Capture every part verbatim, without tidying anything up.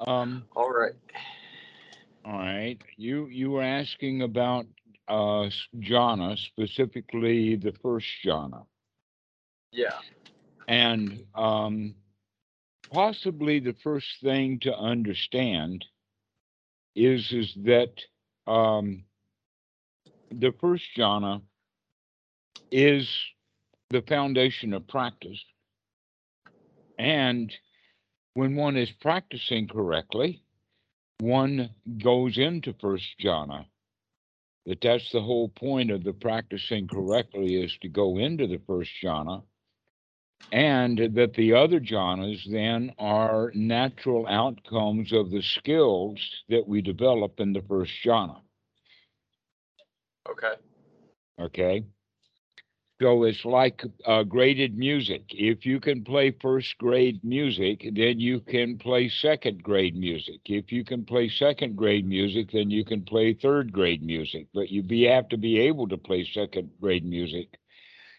Um, all right. All right. You you were asking about uh, jhana, specifically the first jhana. Yeah. And um, possibly the first thing to understand is is that um, the first jhana is the foundation of practice. And when one is practicing correctly, one goes into first jhana. That that's the whole point of the practicing correctly, is to go into the first jhana, and that the other jhanas then are natural outcomes of the skills that we develop in the first jhana. Okay. Okay. So it's like uh, graded music. If you can play first grade music, then you can play second grade music. If you can play second grade music, then you can play third grade music. But you be, have to be able to play second grade music.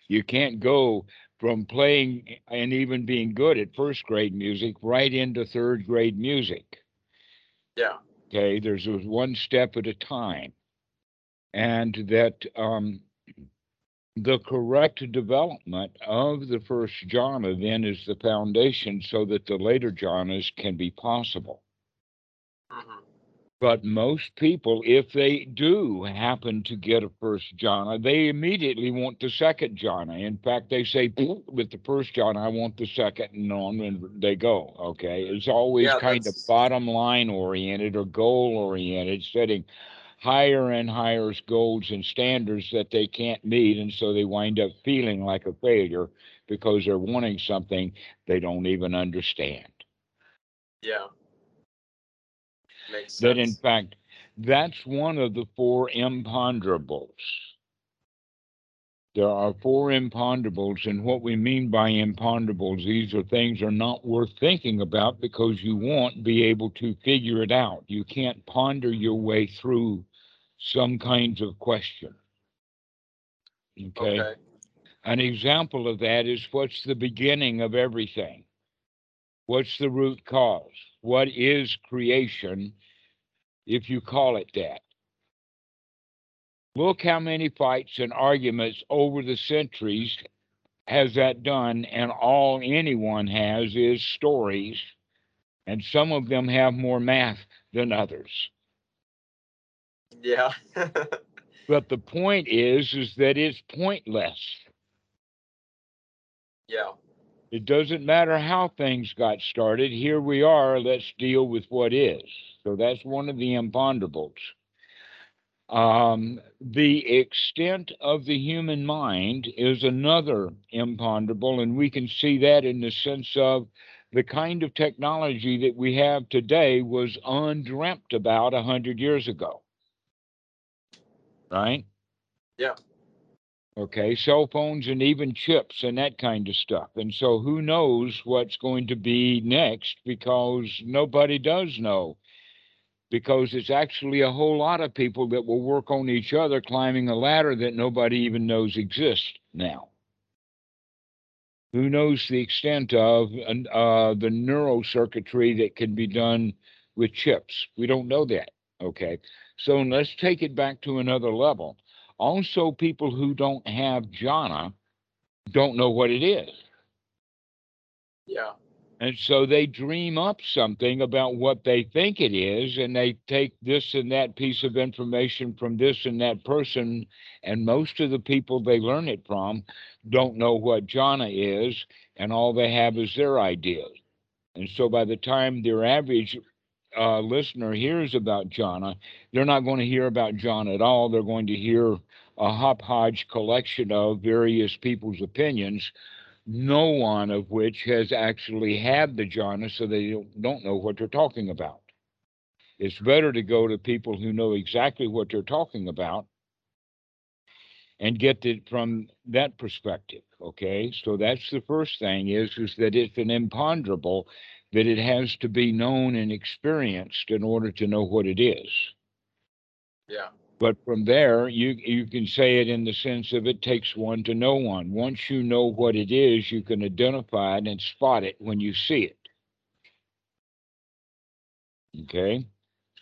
You can't go from playing and even being good at first grade music right into third grade music. Yeah. Okay, there's one step at a time. And that... Um, The correct development of the first jhana then is the foundation so that the later jhanas can be possible. Mm-hmm. But most people, if they do happen to get a first jhana, they immediately want the second jhana. In fact, they say, with the first jhana, I want the second, and on and they go. Okay. It's always yeah, kind that's... of bottom line oriented or goal oriented, setting higher and higher goals and standards that they can't meet, and so they wind up feeling like a failure because they're wanting something they don't even understand. Yeah. Makes sense. But in fact, that's one of the four imponderables. There are four imponderables, and what we mean by imponderables, these are things are not worth thinking about because you won't be able to figure it out. You can't ponder your way through some kinds of question. Okay? Okay. An example of that is, what's the beginning of everything? What's the root cause? What is creation, if you call it that? Look how many fights and arguments over the centuries has that done, and all anyone has is stories, and some of them have more math than others. Yeah. But the point is, is that it's pointless. Yeah. It doesn't matter how things got started. Here we are. Let's deal with what is. So that's one of the imponderables. Um, the extent of the human mind is another imponderable, and we can see that in the sense of the kind of technology that we have today was undreamt about a hundred years ago. Right? Yeah. Okay, cell phones and even chips and that kind of stuff. And so who knows what's going to be next, because nobody does know. Because it's actually a whole lot of people that will work on each other climbing a ladder that nobody even knows exists now. Who knows the extent of uh, the neural circuitry that can be done with chips? We don't know that. Okay. So let's take it back to another level. Also, people who don't have jhana don't know what it is. Yeah. And so they dream up something about what they think it is, and they take this and that piece of information from this and that person, and most of the people they learn it from don't know what jhana is, and all they have is their ideas. And so by the time their average uh, listener hears about jhana, they're not going to hear about jhana at all. They're going to hear a hop-hodge collection of various people's opinions, no one of which has actually had the jhana, so they don't know what they're talking about. It's better to go to people who know exactly what they're talking about and get it from that perspective, okay? So that's the first thing, is, is that it's an imponderable, that it has to be known and experienced in order to know what it is. Yeah. But from there, you you can say it in the sense of it takes one to know one. Once you know what it is, you can identify it and spot it when you see it. Okay?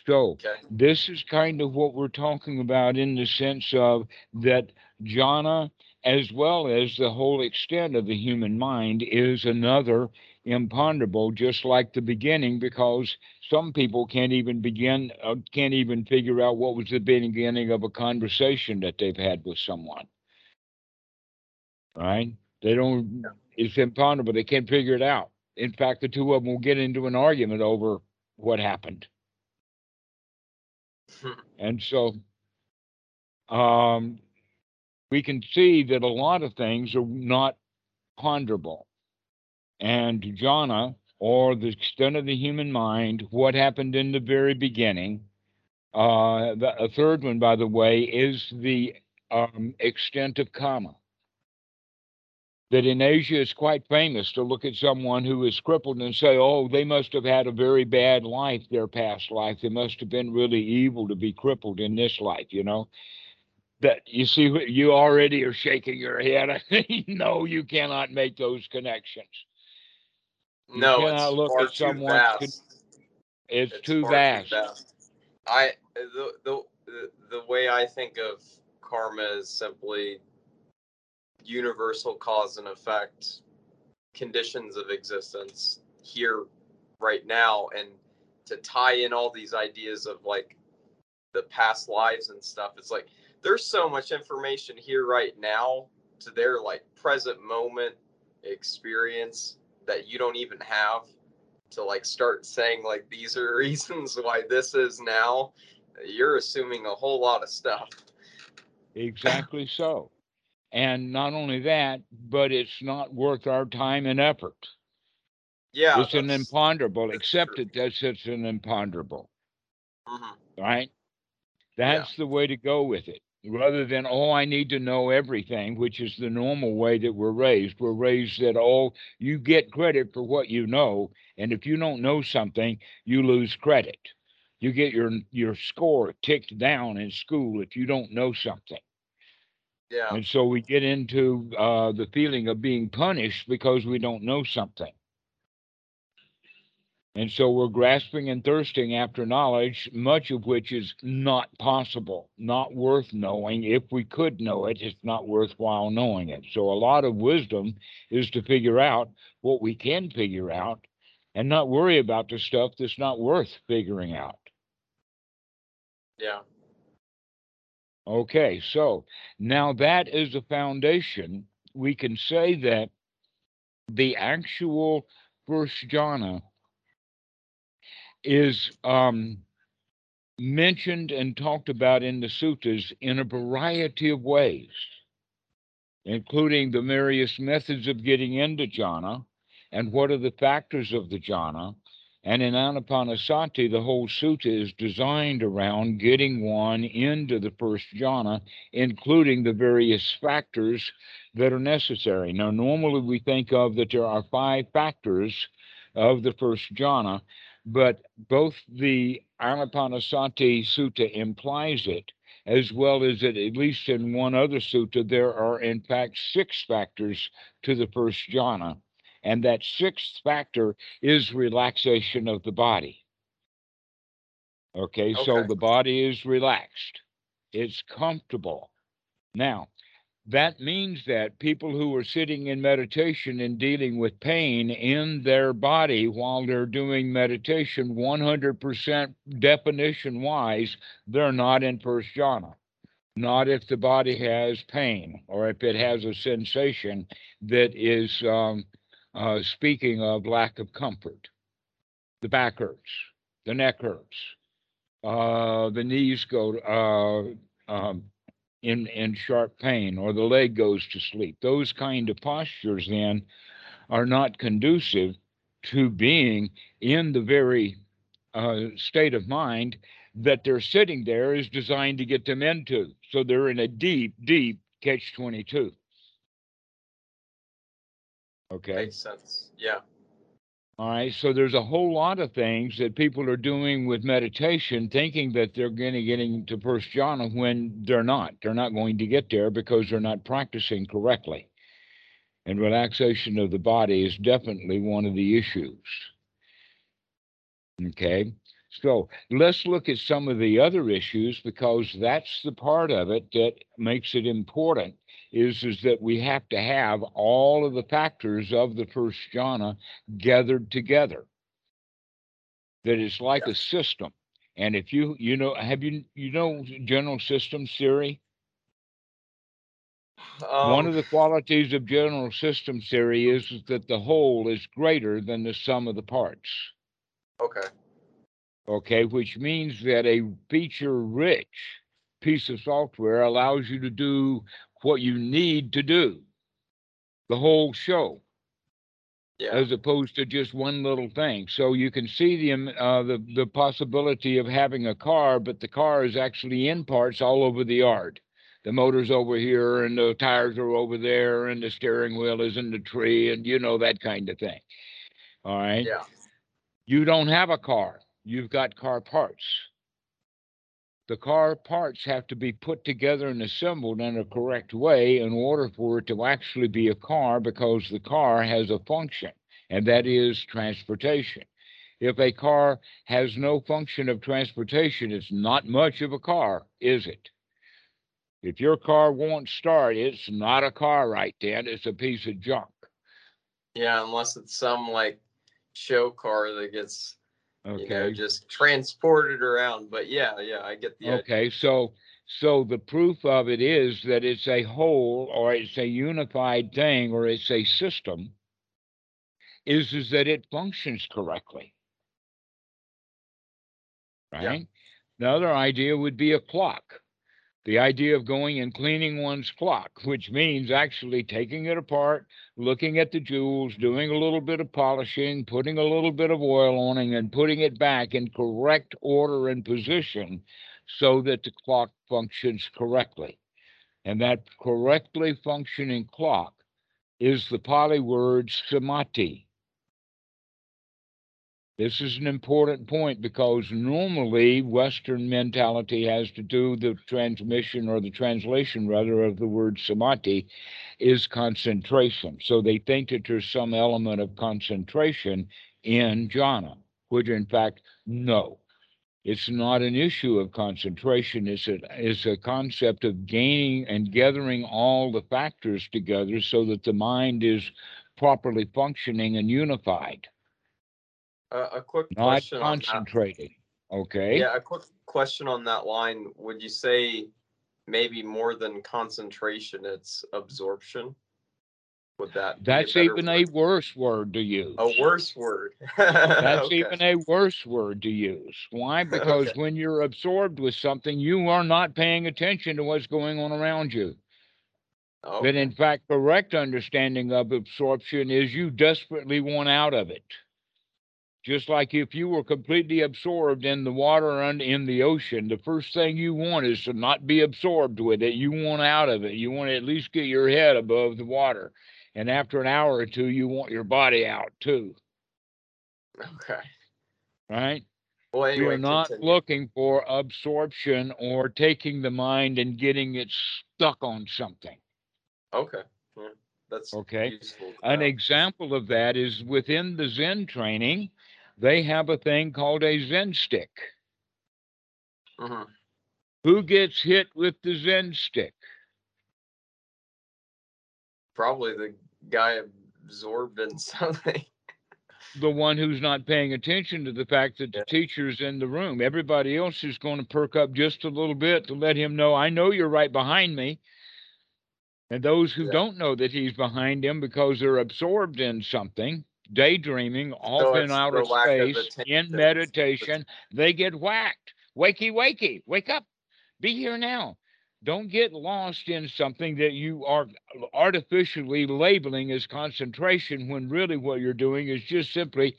So okay. This is kind of what we're talking about in the sense of that jhana, as well as the whole extent of the human mind, is another imponderable, just like the beginning, because some people can't even begin, uh, can't even figure out what was the beginning of a conversation that they've had with someone. Right? They don't, it's imponderable. They can't figure it out. In fact, the two of them will get into an argument over what happened. And so, um, we can see that a lot of things are not ponderable. And jhana, or the extent of the human mind, what happened in the very beginning. Uh, the, a third one, by the way, is the um, extent of karma. That in Asia is quite famous to look at someone who is crippled and say, oh, they must have had a very bad life, their past life. They must have been really evil to be crippled in this life, you know. That you see, you already are shaking your head. No, you cannot make those connections. You no, it's look far at too vast. Con- it's, it's too, far vast. too vast. I the, the the way I think of karma is simply universal cause and effect, conditions of existence here, right now, and to tie in all these ideas of like the past lives and stuff. It's like, there's so much information here right now to their like present moment experience that you don't even have to like start saying like, these are reasons why this is now. You're assuming a whole lot of stuff. Exactly so. And not only that, but it's not worth our time and effort. Yeah. It's an imponderable, except that that's it's an imponderable. Mm-hmm. Right? That's yeah. the way to go with it. Rather than, oh, I need to know everything, which is the normal way that we're raised. We're raised that, oh, you get credit for what you know, and if you don't know something, you lose credit. You get your your score ticked down in school if you don't know something. Yeah. And so we get into uh, the feeling of being punished because we don't know something. And so we're grasping and thirsting after knowledge, much of which is not possible, not worth knowing. If we could know it, it's not worthwhile knowing it. So a lot of wisdom is to figure out what we can figure out and not worry about the stuff that's not worth figuring out. Yeah. Okay, so now that is the foundation. We can say that the actual first jhana is um, mentioned and talked about in the suttas in a variety of ways, including the various methods of getting into jhana and what are the factors of the jhana. And in Anapanasati, the whole sutta is designed around getting one into the first jhana, including the various factors that are necessary. Now, normally we think of that there are five factors of the first jhana, but both the Anapanasati Sutta implies it, as well as that at least in one other sutta, there are in fact six factors to the first jhana. And that sixth factor is relaxation of the body. Okay, okay. So the body is relaxed. It's comfortable. Now, that means that people who are sitting in meditation and dealing with pain in their body while they're doing meditation, one hundred percent definition-wise, they're not in first jhana. Not if the body has pain or if it has a sensation that is um, uh, speaking of lack of comfort. The back hurts, the neck hurts, uh, the knees go... Uh, um, In, in sharp pain, or the leg goes to sleep. Those kind of postures then are not conducive to being in the very uh, state of mind that they're sitting there is designed to get them into. So they're in a deep, deep catch twenty-two. Okay. Makes sense. Yeah. All right, so there's a whole lot of things that people are doing with meditation thinking that they're going to get into first jhana when they're not. They're not going to get there because they're not practicing correctly. And relaxation of the body is definitely one of the issues. Okay, So let's look at some of the other issues, because that's the part of it that makes it important, is, is that we have to have all of the factors of the first jhana gathered together. That it's like yeah. a system. And if you, you know, have you, you know, general systems theory? Um, One of the qualities of general system theory is, is that the whole is greater than the sum of the parts. Okay. Okay, which means that a feature-rich piece of software allows you to do what you need to do, the whole show, yeah. as opposed to just one little thing. So you can see the, uh, the the possibility of having a car, but the car is actually in parts all over the yard. The motor's over here, and the tires are over there, and the steering wheel is in the tree, and you know, that kind of thing. All right? Yeah. You don't have a car. You've got car parts. The car parts have to be put together and assembled in a correct way in order for it to actually be a car, because the car has a function, and that is transportation. If a car has no function of transportation, it's not much of a car, is it? If your car won't start, it's not a car right then. It's a piece of junk. Yeah, unless it's some like show car that gets... Okay. You know, just transport it around. But yeah, yeah, I get the okay, idea. so so the proof of it is that it's a whole, or it's a unified thing, or it's a system, is, is that it functions correctly. Right? Yeah. Another idea would be a clock. The idea of going and cleaning one's clock, which means actually taking it apart, looking at the jewels, doing a little bit of polishing, putting a little bit of oil on it, and putting it back in correct order and position so that the clock functions correctly. And that correctly functioning clock is the Pali word samadhi. This is an important point, because normally Western mentality has to do the transmission, or the translation rather, of the word samadhi is concentration. So they think that there's some element of concentration in jhana, which in fact, no. It's not an issue of concentration. It's a, it's a concept of gaining and gathering all the factors together so that the mind is properly functioning and unified. Uh, a quick question. Not concentrating. On that. Okay. Yeah, a quick question on that line. Would you say maybe more than concentration, it's absorption? Would that? That's be a even word? a worse word to use. A worse word. That's okay. even a worse word to use. Why? Because okay. when you're absorbed with something, you are not paying attention to what's going on around you. Okay. But in fact, correct understanding of absorption is you desperately want out of it. Just like if you were completely absorbed in the water and in the ocean, the first thing you want is to not be absorbed with it. You want out of it. You want to at least get your head above the water. And after an hour or two, you want your body out too. Okay. Right? Well, anyway, You're not continue. looking for absorption or taking the mind and getting it stuck on something. Okay. Yeah. That's okay. Useful. An example of that is within the Zen training. They have a thing called a Zen stick. Uh-huh. Who gets hit with the Zen stick? Probably the guy absorbed in something. The one who's not paying attention to the fact that the teacher's in the room. Everybody else is going to perk up just a little bit to let him know, I know you're right behind me. And those who yeah. don't know that he's behind him because they're absorbed in something, daydreaming, off so in outer space, in meditation, they get whacked. Wakey, wakey, wake up, be here now. Don't get lost in something that you are artificially labeling as concentration, when really what you're doing is just simply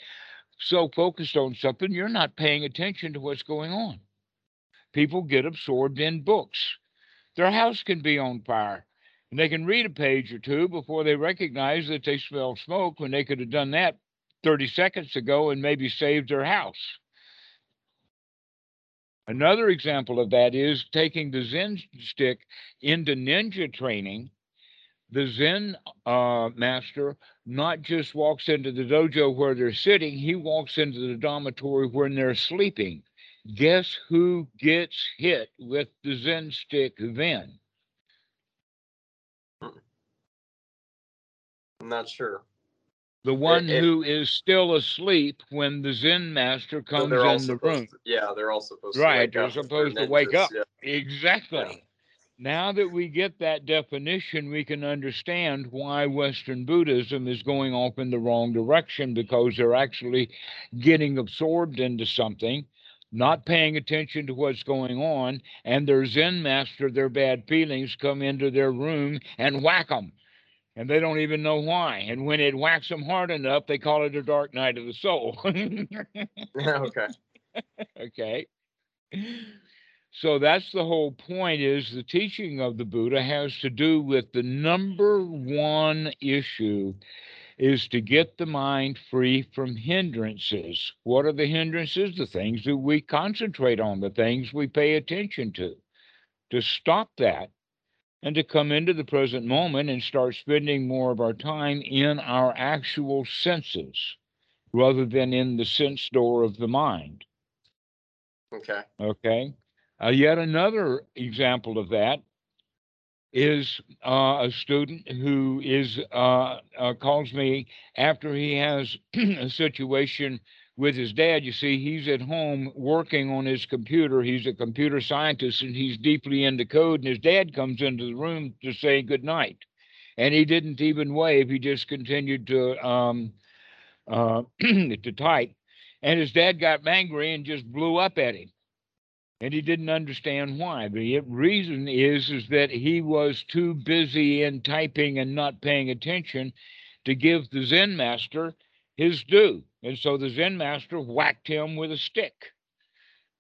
so focused on something, you're not paying attention to what's going on. People get absorbed in books. Their house can be on fire. And they can read a page or two before they recognize that they smell smoke, when they could have done that thirty seconds ago and maybe saved their house. Another example of that is taking the Zen stick into ninja training. The Zen uh, master not just walks into the dojo where they're sitting, he walks into the dormitory when they're sleeping guess who gets hit with the Zen stick then? I'm not sure. The one it, it, who is still asleep when the Zen master comes in the room. To, yeah, they're all supposed right, to wake up. Right, they're supposed to wake up. Yeah. Exactly. Yeah. Now that we get that definition, we can understand why Western Buddhism is going off in the wrong direction, because they're actually getting absorbed into something, not paying attention to what's going on, and their Zen master, their bad feelings come into their room and whack them. And they don't even know why. And when it whacks them hard enough, they call it a dark night of the soul. Okay. Okay. So that's the whole point, is the teaching of the Buddha has to do with the number one issue is to get the mind free from hindrances. What are the hindrances? The things that we concentrate on, the things we pay attention to. To stop that and to come into the present moment and start spending more of our time in our actual senses rather than in the sense door of the mind. Okay. Okay. Uh, yet another example of that is uh, a student who is uh, uh, calls me after he has a situation with his dad. You see, he's at home working on his computer. He's a computer scientist, and he's deeply into code. And his dad comes into the room to say goodnight. And he didn't even wave. He just continued to um, uh, to type. And his dad got angry and just blew up at him. And he didn't understand why. The reason is, is that he was too busy in typing and not paying attention to give the Zen master his due. And so the Zen master whacked him with a stick.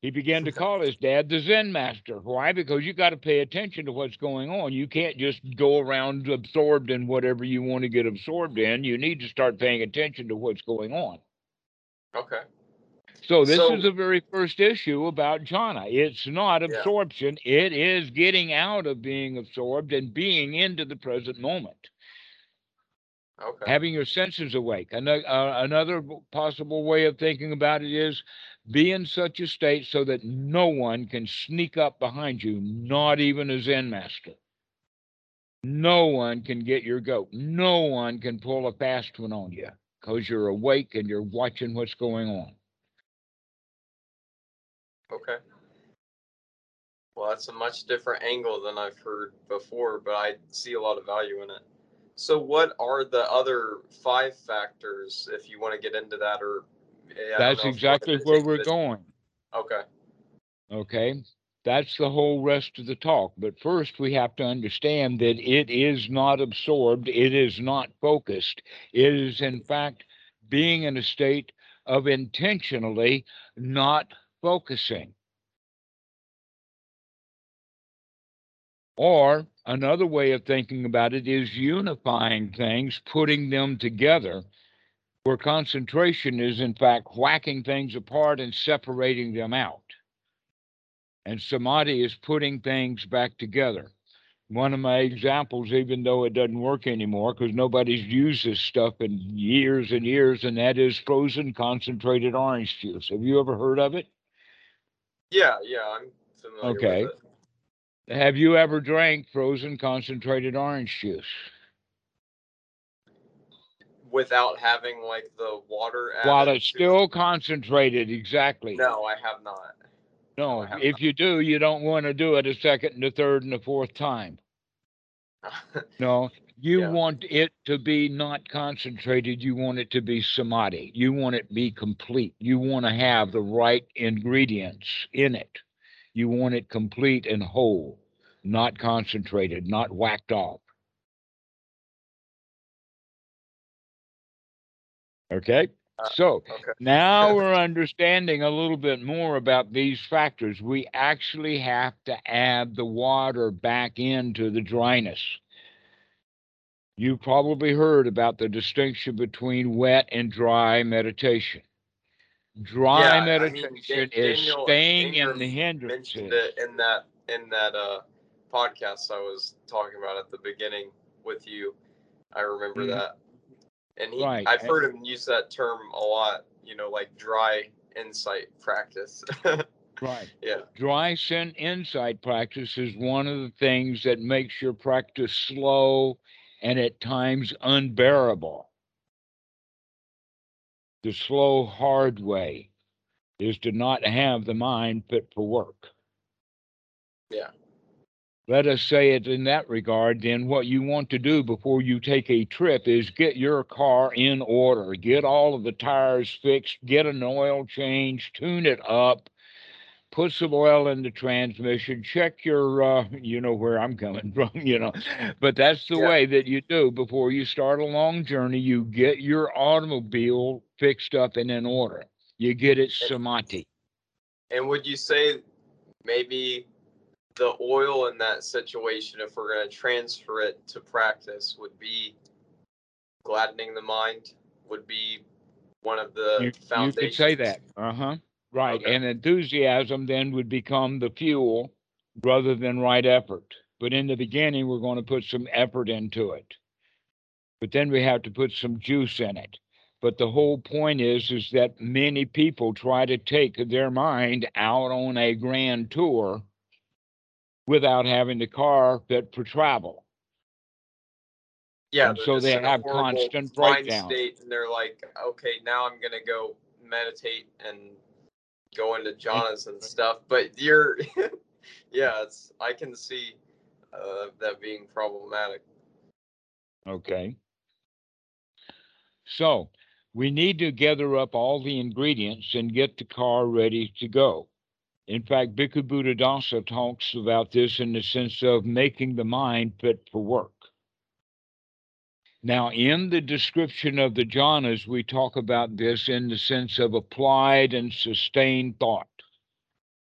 He began to call his dad the Zen master. Why? Because you got to pay attention to what's going on. You can't just go around absorbed in whatever you want to get absorbed in. You need to start paying attention to what's going on. Okay. So this so, is the very first issue about jhana. It's not absorption. Yeah. It is getting out of being absorbed and being into the present moment. Okay. Having your senses awake. Another, uh, another possible way of thinking about it is be in such a state so that no one can sneak up behind you, not even a Zen master. No one can get your goat. No one can pull a fast one on you because you're awake and you're watching what's going on. Okay. Well, that's a much different angle than I've heard before, but I see a lot of value in it. So what are the other five factors, if you want to get into that? Or I That's exactly where we're going. Okay. Okay. That's the whole rest of the talk. But first, we have to understand that it is not absorbed. It is not focused. It is, in fact, being in a state of intentionally not focusing. Or another way of thinking about it is unifying things, putting them together, where concentration is in fact whacking things apart and separating them out. And samadhi is putting things back together. One of my examples, even though it doesn't work anymore because nobody's used this stuff in years and years, and that is frozen concentrated orange juice. Have you ever heard of it? Yeah, yeah, I'm familiar okay. with it. Have you ever drank frozen concentrated orange juice? Without having, like, the water added? While it's still concentrated, exactly. No, I have not. No, no if not. You do, you don't want to do it a second and a third and a fourth time. No, you yeah. want it to be not concentrated. You want it to be samadhi. You want it to be complete. You want to have the right ingredients in it. You want it complete and whole, not concentrated, not whacked off. Okay? Uh, so okay. now we're understanding a little bit more about these factors. We actually have to add the water back into the dryness. You've probably heard about the distinction between wet and dry meditation. Dry yeah, meditation I mean, Daniel, is staying Daniel in the hindrances. Mentioned it in that in that uh, podcast I was talking about at the beginning with you, I remember mm-hmm. that. And he, right. I've heard him use that term a lot, you know, like dry insight practice. Right. Yeah. Dry scent insight practice is one of the things that makes your practice slow and at times unbearable. The slow, hard way is to not have the mind fit for work. Yeah. Let us say it in that regard, then what you want to do before you take a trip is get your car in order, get all of the tires fixed, get an oil change, tune it up, put some oil in the transmission, check your, uh, you know where I'm coming from, you know, but that's the yeah. way that you do before you start a long journey. You get your automobile fixed up and in order. You get it samadhi. And would you say maybe the oil in that situation, if we're going to transfer it to practice, would be gladdening the mind, would be one of the you, foundations? You could say that. Uh-huh. Right. Okay. And enthusiasm then would become the fuel rather than right effort. But in the beginning, we're going to put some effort into it. But then we have to put some juice in it. But the whole point is, is that many people try to take their mind out on a grand tour without having the car fit for travel. Yeah. So they have constant breakdowns. And they're like, okay, now I'm going to go meditate and go into jhanas and stuff. But you're, yeah, it's, I can see uh, that being problematic. Okay. So we need to gather up all the ingredients and get the car ready to go. In fact, Bhikkhu Buddha Dasa talks about this in the sense of making the mind fit for work. Now, in the description of the jhanas, we talk about this in the sense of applied and sustained thought.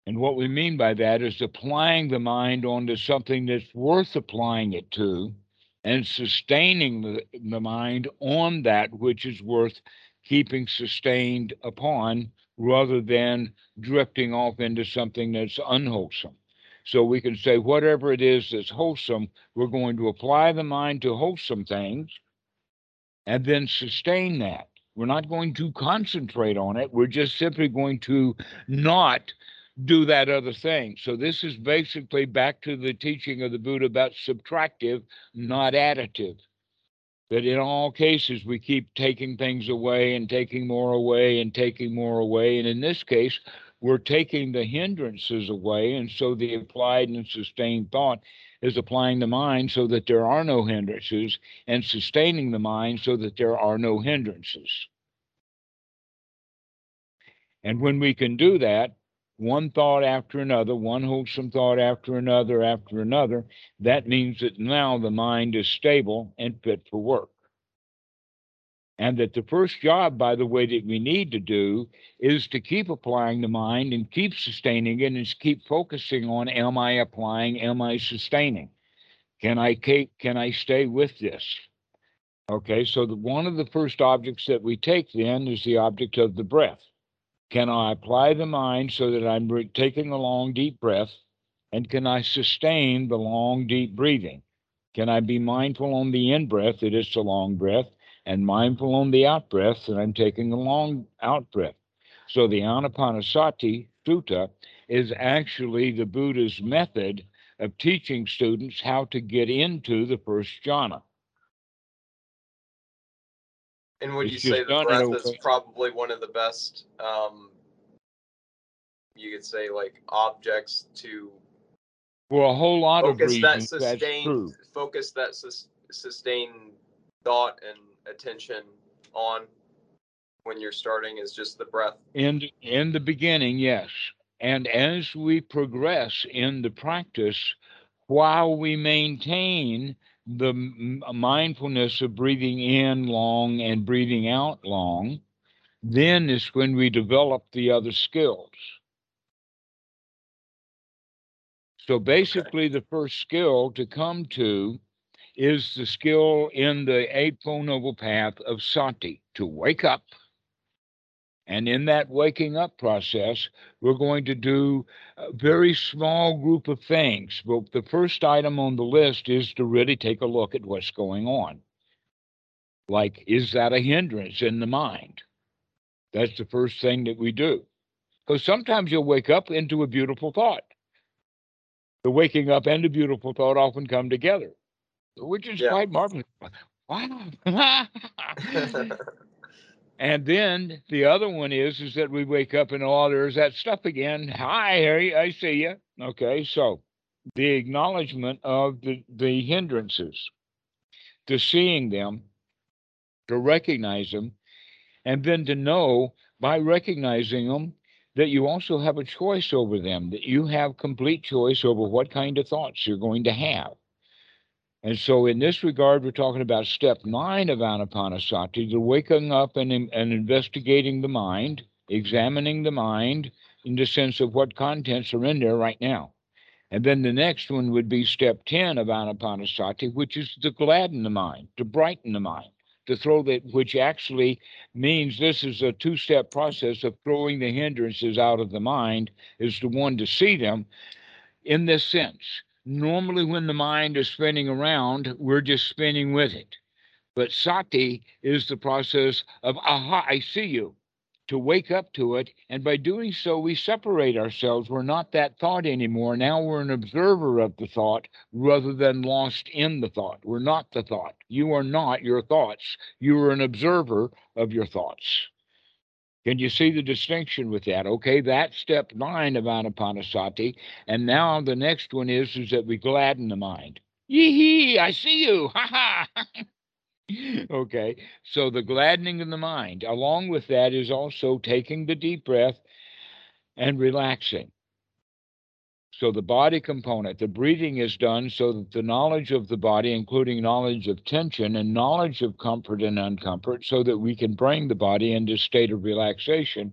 And what we mean by that is applying the mind onto something that's worth applying it to and sustaining the, the mind on that which is worth keeping sustained upon, rather than drifting off into something that's unwholesome. So we can say whatever it is that's wholesome, we're going to apply the mind to wholesome things and then sustain that. We're not going to concentrate on it. We're just simply going to not do that other thing. So this is basically back to the teaching of the Buddha about subtractive, not additive. That in all cases, we keep taking things away and taking more away and taking more away. And in this case, we're taking the hindrances away. And so the applied and sustained thought is applying the mind so that there are no hindrances and sustaining the mind so that there are no hindrances. And when we can do that, one thought after another, one wholesome thought after another, after another, that means that now the mind is stable and fit for work. And that the first job, by the way, that we need to do is to keep applying the mind and keep sustaining it and keep focusing on, am I applying, am I sustaining? Can I, can I stay with this? Okay, so the, one of the first objects that we take then is the object of the breath. Can I apply the mind so that I'm taking a long, deep breath? And can I sustain the long, deep breathing? Can I be mindful on the in-breath that it's a long breath and mindful on the out-breath that I'm taking a long out-breath? So the Anapanasati Sutta is actually the Buddha's method of teaching students how to get into the first jhana. And would you say the breath is probably one of the best, um, you could say, like objects to? Well, a whole lot of reasons. That's true. Focus that sus- sustained thought and attention on when you're starting is just the breath. In in the beginning, yes. And as we progress in the practice, while we maintain the mindfulness of breathing in long and breathing out long, then is when we develop the other skills. So basically, okay, the first skill to come to is the skill in the Eightfold Noble Path of sati, to wake up. And in that waking up process, we're going to do a very small group of things. But the first item on the list is to really take a look at what's going on. Like, is that a hindrance in the mind? That's the first thing that we do. Because sometimes you'll wake up into a beautiful thought. The waking up and the beautiful thought often come together, which is yeah. quite marvelous. Wow. And then the other one is, is that we wake up and all, there's that stuff again. Hi, Harry, I see you. Okay, so the acknowledgement of the, the hindrances, to seeing them, to recognize them, and then to know by recognizing them that you also have a choice over them, that you have complete choice over what kind of thoughts you're going to have. And so in this regard, we're talking about step nine of Anapanasati, the waking up and, and investigating the mind, examining the mind in the sense of what contents are in there right now. And then the next one would be step ten of Anapanasati, which is to gladden the mind, to brighten the mind, to throw that, which actually means this is a two-step process of throwing the hindrances out of the mind, is the one to see them in this sense. Normally, when the mind is spinning around, we're just spinning with it. But sati is the process of, aha, I see you, to wake up to it. And by doing so, we separate ourselves. We're not that thought anymore. Now we're an observer of the thought rather than lost in the thought. We're not the thought. You are not your thoughts. You are an observer of your thoughts. Can you see the distinction with that? Okay, that's step nine of Anapanasati. And now the next one is, is that we gladden the mind. Yee-hee, I see you. Ha-ha. Okay, so the gladdening of the mind. Along with that is also taking the deep breath and relaxing. So the body component, the breathing is done so that the knowledge of the body, including knowledge of tension and knowledge of comfort and uncomfort, so that we can bring the body into a state of relaxation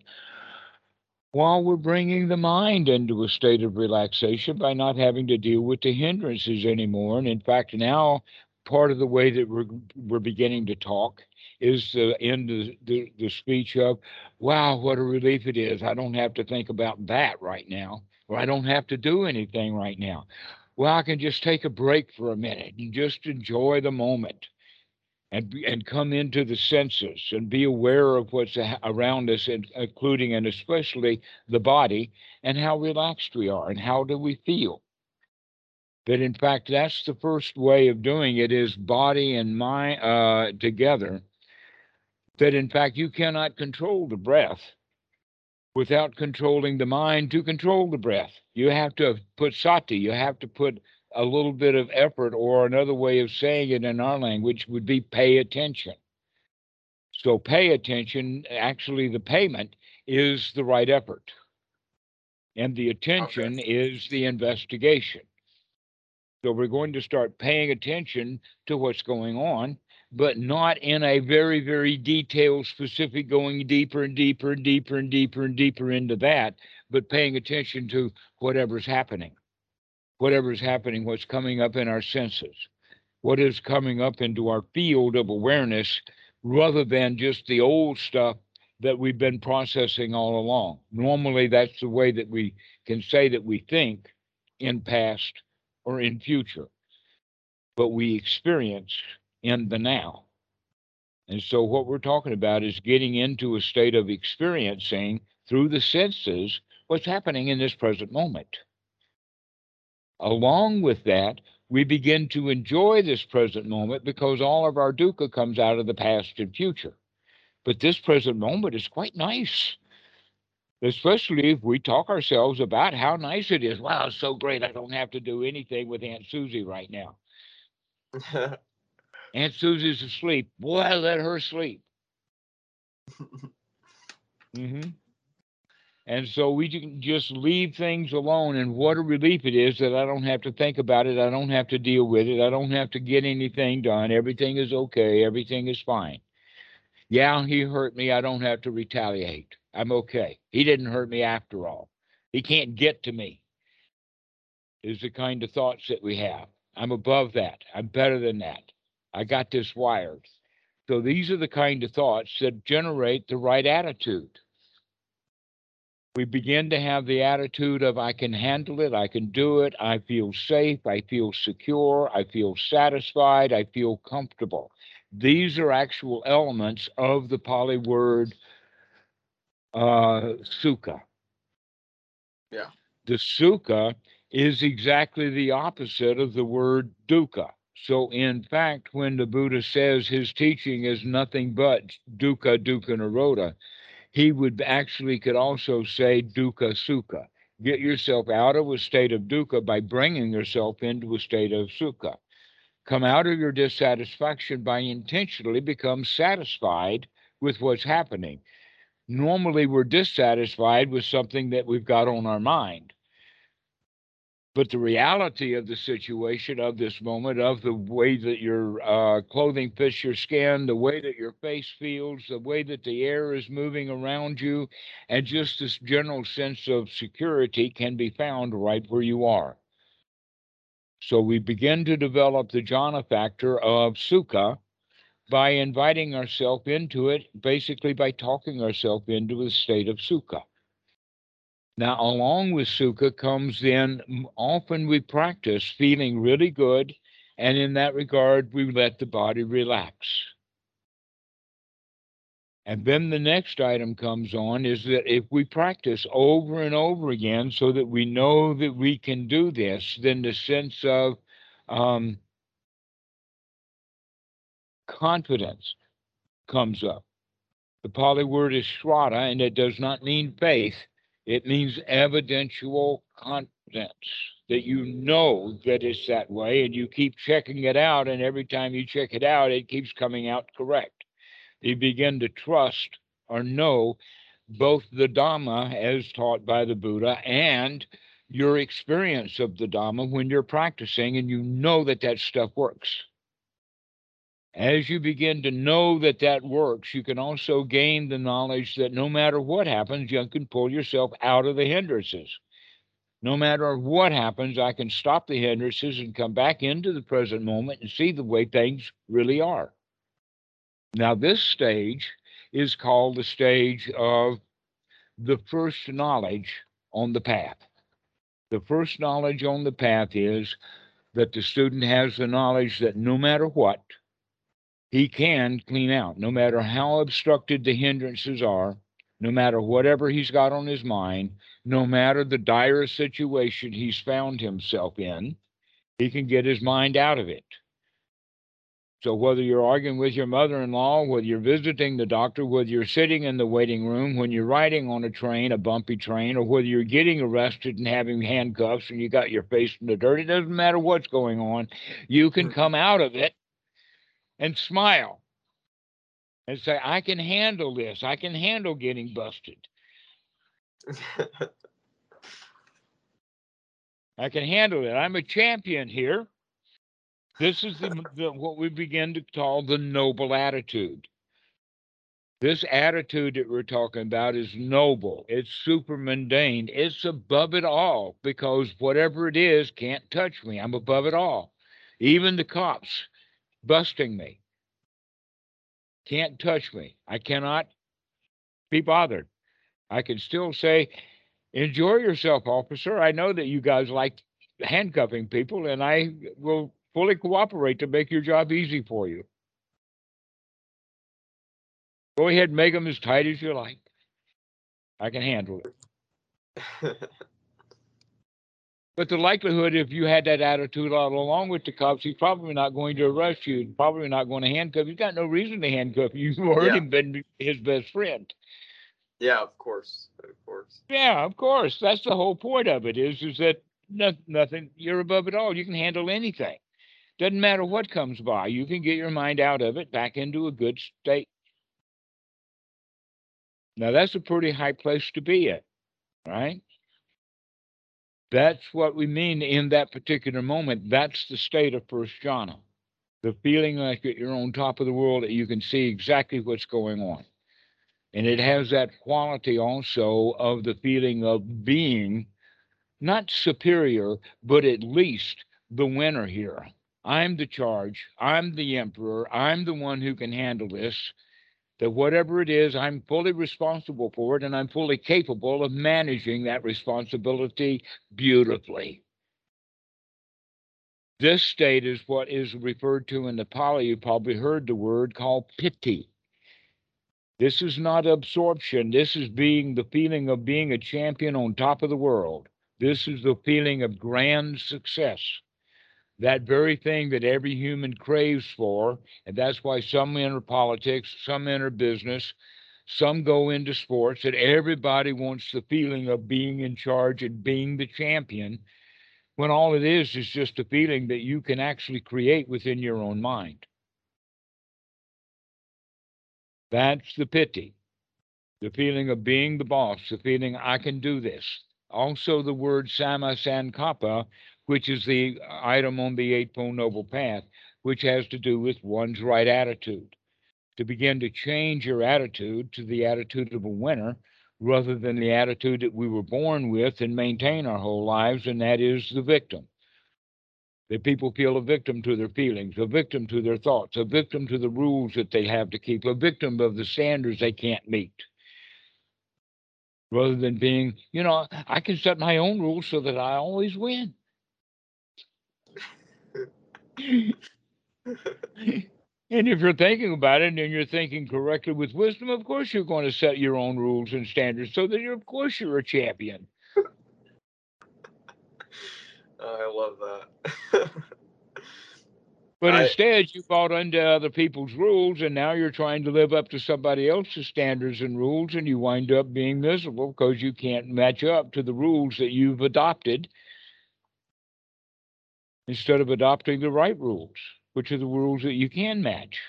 while we're bringing the mind into a state of relaxation by not having to deal with the hindrances anymore. And in fact, now part of the way that we're, we're beginning to talk is the end of the, the speech of, wow, what a relief it is. I don't have to think about that right now. Well, I don't have to do anything right now. Well, I can just take a break for a minute and just enjoy the moment and, and come into the senses and be aware of what's around us, including and especially the body and how relaxed we are and how do we feel. But in fact, that's the first way of doing it is body and mind uh, together. That in fact, you cannot control the breath without controlling the mind to control the breath. You have to put sati, you have to put a little bit of effort, or another way of saying it in our language would be pay attention. So pay attention, actually the payment is the right effort. And the attention okay. is the investigation. So we're going to start paying attention to what's going on, but not in a very, very detailed, specific, going deeper and deeper and deeper and deeper and deeper into that, but paying attention to whatever's happening, whatever's happening, what's coming up in our senses, what is coming up into our field of awareness, rather than just the old stuff that we've been processing all along. Normally, that's the way that we can say that we think in past or in future, but we experience in the now. And so what we're talking about is getting into a state of experiencing through the senses what's happening in this present moment. Along with that, we begin to enjoy this present moment because all of our dukkha comes out of the past and future. But this present moment is quite nice, especially if we talk ourselves about how nice it is. Wow, it's so great. I don't have to do anything with Aunt Susie right now. Aunt Susie's asleep. Boy, I let her sleep. Mm-hmm. And so we can just leave things alone. And what a relief it is that I don't have to think about it. I don't have to deal with it. I don't have to get anything done. Everything is okay. Everything is fine. Yeah, he hurt me. I don't have to retaliate. I'm okay. He didn't hurt me after all. He can't get to me, is the kind of thoughts that we have. I'm above that. I'm better than that. I got this wired. So these are the kind of thoughts that generate the right attitude. We begin to have the attitude of I can handle it, I can do it, I feel safe, I feel secure, I feel satisfied, I feel comfortable. These are actual elements of the Pali word uh, sukha. Yeah. The sukha is exactly the opposite of the word dukkha. So, in fact, when the Buddha says his teaching is nothing but dukkha, dukkha, naroda, he would actually could also say dukkha, sukha. Get yourself out of a state of dukkha by bringing yourself into a state of sukha. Come out of your dissatisfaction by intentionally become satisfied with what's happening. Normally, we're dissatisfied with something that we've got on our mind. But the reality of the situation, of this moment, of the way that your uh, clothing fits your skin, the way that your face feels, the way that the air is moving around you, and just this general sense of security can be found right where you are. So we begin to develop the jhana factor of sukha by inviting ourselves into it, basically by talking ourselves into a state of sukha. Now, along with sukha comes then, often we practice feeling really good, and in that regard, we let the body relax. And then the next item comes on is that if we practice over and over again so that we know that we can do this, then the sense of um, confidence comes up. The Pali word is shraddha, and it does not mean faith. It means evidential confidence, that you know that it's that way, and you keep checking it out, and every time you check it out, it keeps coming out correct. You begin to trust or know both the Dhamma as taught by the Buddha and your experience of the Dhamma when you're practicing, and you know that that stuff works. As you begin to know that that works, you can also gain the knowledge that no matter what happens, you can pull yourself out of the hindrances. No matter what happens, I can stop the hindrances and come back into the present moment and see the way things really are. Now, this stage is called the stage of the first knowledge on the path. The first knowledge on the path is that the student has the knowledge that no matter what, he can clean out, no matter how obstructed the hindrances are, no matter whatever he's got on his mind, no matter the dire situation he's found himself in, he can get his mind out of it. So whether you're arguing with your mother-in-law, whether you're visiting the doctor, whether you're sitting in the waiting room, when you're riding on a train, a bumpy train, or whether you're getting arrested and having handcuffs and you got your face in the dirt, it doesn't matter what's going on, you can come out of it and smile and say, I can handle this. I can handle getting busted. I can handle it. I'm a champion here. This is the, the, what we begin to call the noble attitude. This attitude that we're talking about is noble. It's super mundane. It's above it all, because whatever it is can't touch me. I'm above it all. Even the cops busting me can't touch me. I cannot be bothered. I can still say, enjoy yourself, officer. I know that you guys like handcuffing people, and I will fully cooperate to make your job easy for you. Go ahead and make them as tight as you like. I can handle it. But the likelihood, if you had that attitude all along with the cops, he's probably not going to arrest you, probably not going to handcuff you. You've got no reason to handcuff you. You've already yeah. been his best friend. Yeah, of course. Of course. Yeah, of course. That's the whole point of it is, is that no, nothing, you're above it all. You can handle anything. Doesn't matter what comes by. You can get your mind out of it back into a good state. Now, that's a pretty high place to be at, right? That's what we mean in that particular moment. That's the state of first jhana, the feeling like you're on top of the world, that you can see exactly what's going on. And it has that quality also of the feeling of being not superior, but at least the winner here. I'm the charge. I'm the emperor. I'm the one who can handle this. That whatever it is, I'm fully responsible for it, and I'm fully capable of managing that responsibility beautifully. This state is what is referred to in the Pali, you probably heard the word, called piti. This is not absorption. This is being the feeling of being a champion on top of the world. This is the feeling of grand success. That very thing that every human craves for, and that's why some enter politics, some enter business, some go into sports, and everybody wants the feeling of being in charge and being the champion, when all it is is just a feeling that you can actually create within your own mind. That's the piti, the feeling of being the boss, the feeling I can do this. Also the word samasankappa, which is the item on the Eightfold Noble Path, which has to do with one's right attitude. To begin to change your attitude to the attitude of a winner, rather than the attitude that we were born with and maintain our whole lives, and that is the victim. That people feel a victim to their feelings, a victim to their thoughts, a victim to the rules that they have to keep, a victim of the standards they can't meet. Rather than being, you know, I can set my own rules so that I always win. And if you're thinking about it and you're thinking correctly with wisdom, of course you're going to set your own rules and standards so that you're, of course you're a champion. I love that. But I, instead, you bought into other people's rules, and now you're trying to live up to somebody else's standards and rules, and you wind up being miserable because you can't match up to the rules that you've adopted instead of adopting the right rules, which are the rules that you can match,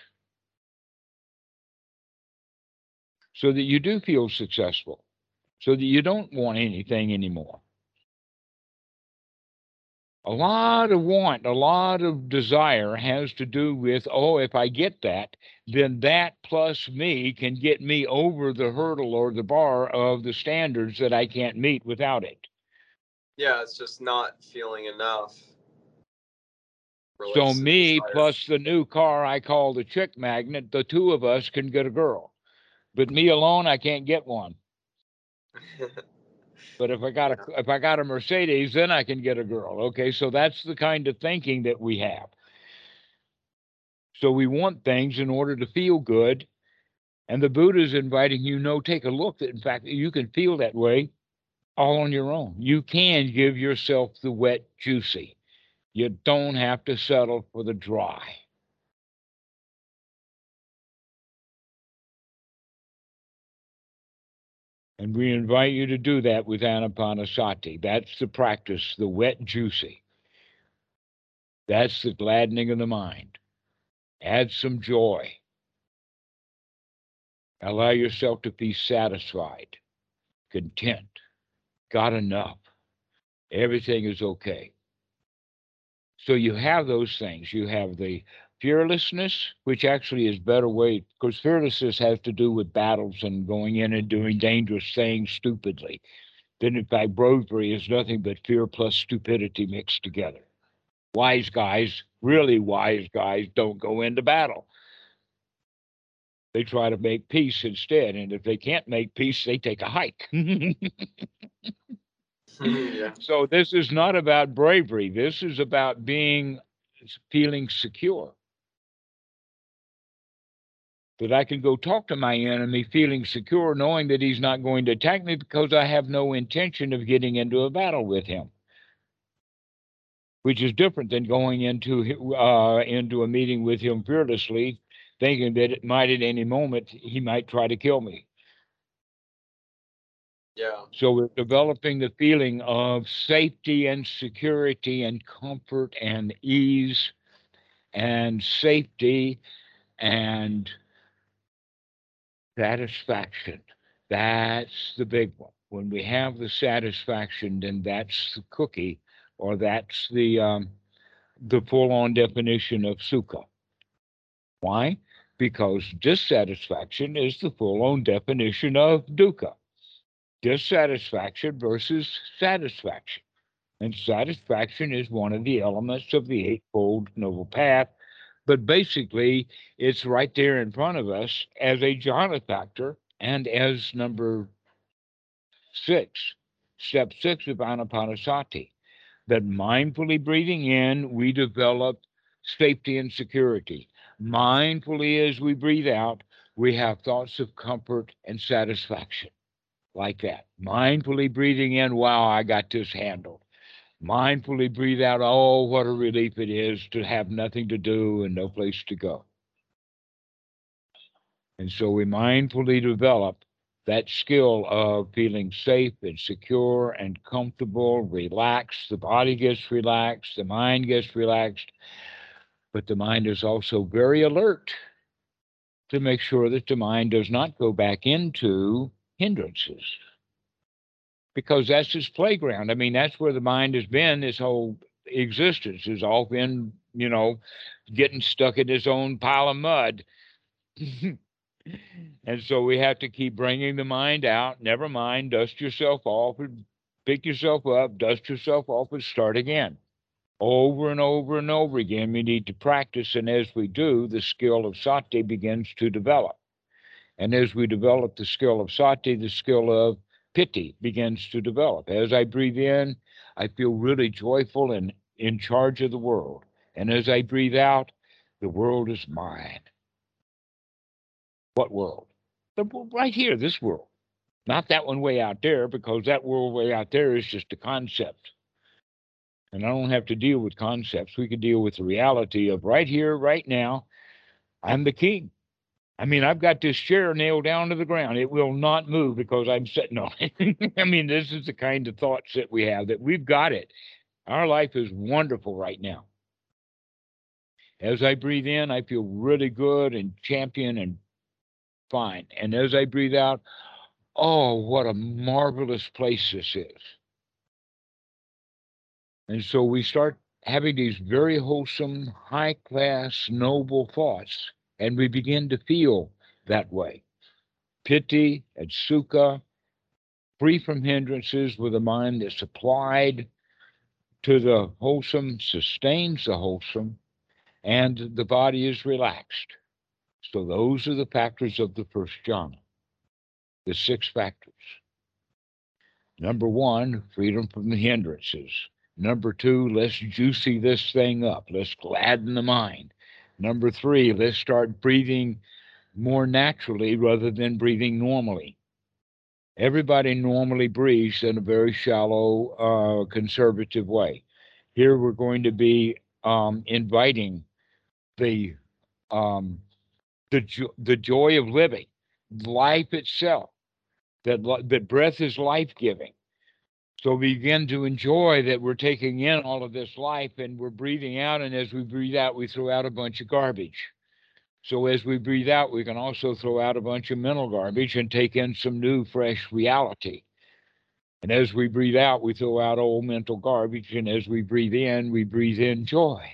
so that you do feel successful, so that you don't want anything anymore. A lot of want, a lot of desire has to do with, oh, if I get that, then that plus me can get me over the hurdle or the bar of the standards that I can't meet without it. Yeah, it's just not feeling enough. So me desire. Plus the new car I call the chick magnet, the two of us can get a girl. But me alone, I can't get one. But if I got a if I got a Mercedes, then I can get a girl. Okay, so that's the kind of thinking that we have. So we want things in order to feel good, and the Buddha is inviting you, no, take a look that in fact you can feel that way all on your own. You can give yourself the wet juicy. You don't have to settle for the dry. And we invite you to do that with Anapanasati. That's the practice, the wet juicy. That's the gladdening of the mind. Add some joy. Allow yourself to be satisfied, content, got enough. Everything is okay. So you have those things. You have the fearlessness, which actually is a better way, because fearlessness has to do with battles and going in and doing dangerous things stupidly. Then, in fact, bravery is nothing but fear plus stupidity mixed together. Wise guys, really wise guys, don't go into battle. They try to make peace instead, and if they can't make peace, they take a hike. Yeah. So this is not about bravery. This is about being, feeling secure. That I can go talk to my enemy feeling secure, knowing that he's not going to attack me because I have no intention of getting into a battle with him, which is different than going into uh, into a meeting with him fearlessly, thinking that it might at any moment he might try to kill me. Yeah. So we're developing the feeling of safety and security and comfort and ease and safety and satisfaction. That's the big one. When we have the satisfaction, then that's the cookie, or that's the um, the full-on definition of sukha. Why? Because dissatisfaction is the full-on definition of dukkha. Dissatisfaction versus satisfaction. And satisfaction is one of the elements of the Eightfold Noble Path, but basically it's right there in front of us as a jhana factor and as number six, step six of Anapanasati, that mindfully breathing in, we develop safety and security. mindfully as we breathe out, we have thoughts of comfort and satisfaction, like that. Mindfully breathing in, wow, I got this handled. Mindfully breathe out, oh, what a relief it is to have nothing to do and no place to go. And so we mindfully develop that skill of feeling safe and secure and comfortable, relaxed. The body gets relaxed, the mind gets relaxed, but the mind is also very alert to make sure that the mind does not go back into hindrances, because that's its playground. I mean, that's where the mind has been. This whole existence is all been, you know, getting stuck in its own pile of mud. And so we have to keep bringing the mind out. Never mind, dust yourself off, pick yourself up, dust yourself off, and start again. Over and over and over again, we need to practice. And as we do, the skill of sati begins to develop. And as we develop the skill of sati, the skill of piti begins to develop. As I breathe in, I feel really joyful and in charge of the world. And as I breathe out, the world is mine. What world? The world right here, this world. Not that one way out there, because that world way out there is just a concept. And I don't have to deal with concepts. We can deal with the reality of right here, right now. I'm the king. I mean, I've got this chair nailed down to the ground. It will not move because I'm sitting on it. I mean, this is the kind of thoughts that we have, that we've got it. Our life is wonderful right now. As I breathe in, I feel really good and champion and fine. And as I breathe out, oh, what a marvelous place this is. And so we start having these very wholesome, high-class, noble thoughts, and we begin to feel that way. Piti and sukha, free from hindrances, with a mind that's applied to the wholesome, sustains the wholesome, and the body is relaxed. So those are the factors of the first jhana, the six factors. Number one, freedom from the hindrances. Number two, let's juicy this thing up. Let's gladden the mind. Number three, let's start breathing more naturally rather than breathing normally. Everybody normally breathes in a very shallow, uh, conservative way. Here we're going to be um, inviting the... Um, The, jo the joy of living, life itself, that, that breath is life-giving. So we begin to enjoy that we're taking in all of this life and we're breathing out, and as we breathe out, we throw out a bunch of garbage. So as we breathe out, we can also throw out a bunch of mental garbage and take in some new, fresh reality. And as we breathe out, we throw out old mental garbage, and as we breathe in, we breathe in joy.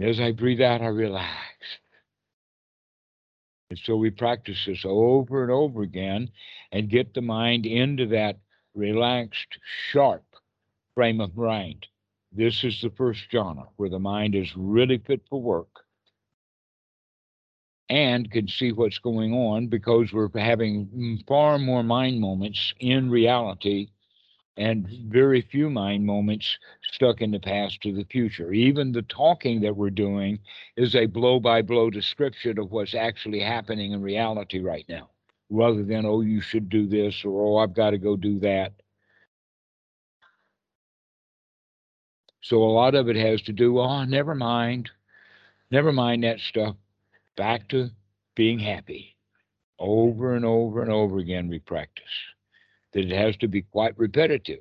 As I breathe out, I relax. And so we practice this over and over again and get the mind into that relaxed, sharp frame of mind. This is the first jhana, where the mind is really fit for work and can see what's going on, because we're having far more mind moments in reality and very few mind moments stuck in the past to the future. Even the talking that we're doing is a blow-by-blow description of what's actually happening in reality right now, rather than, oh, you should do this, or, oh, I've got to go do that. So a lot of it has to do, oh, never mind, never mind that stuff, back to being happy. Over and over and over again we practice. That it has to be quite repetitive,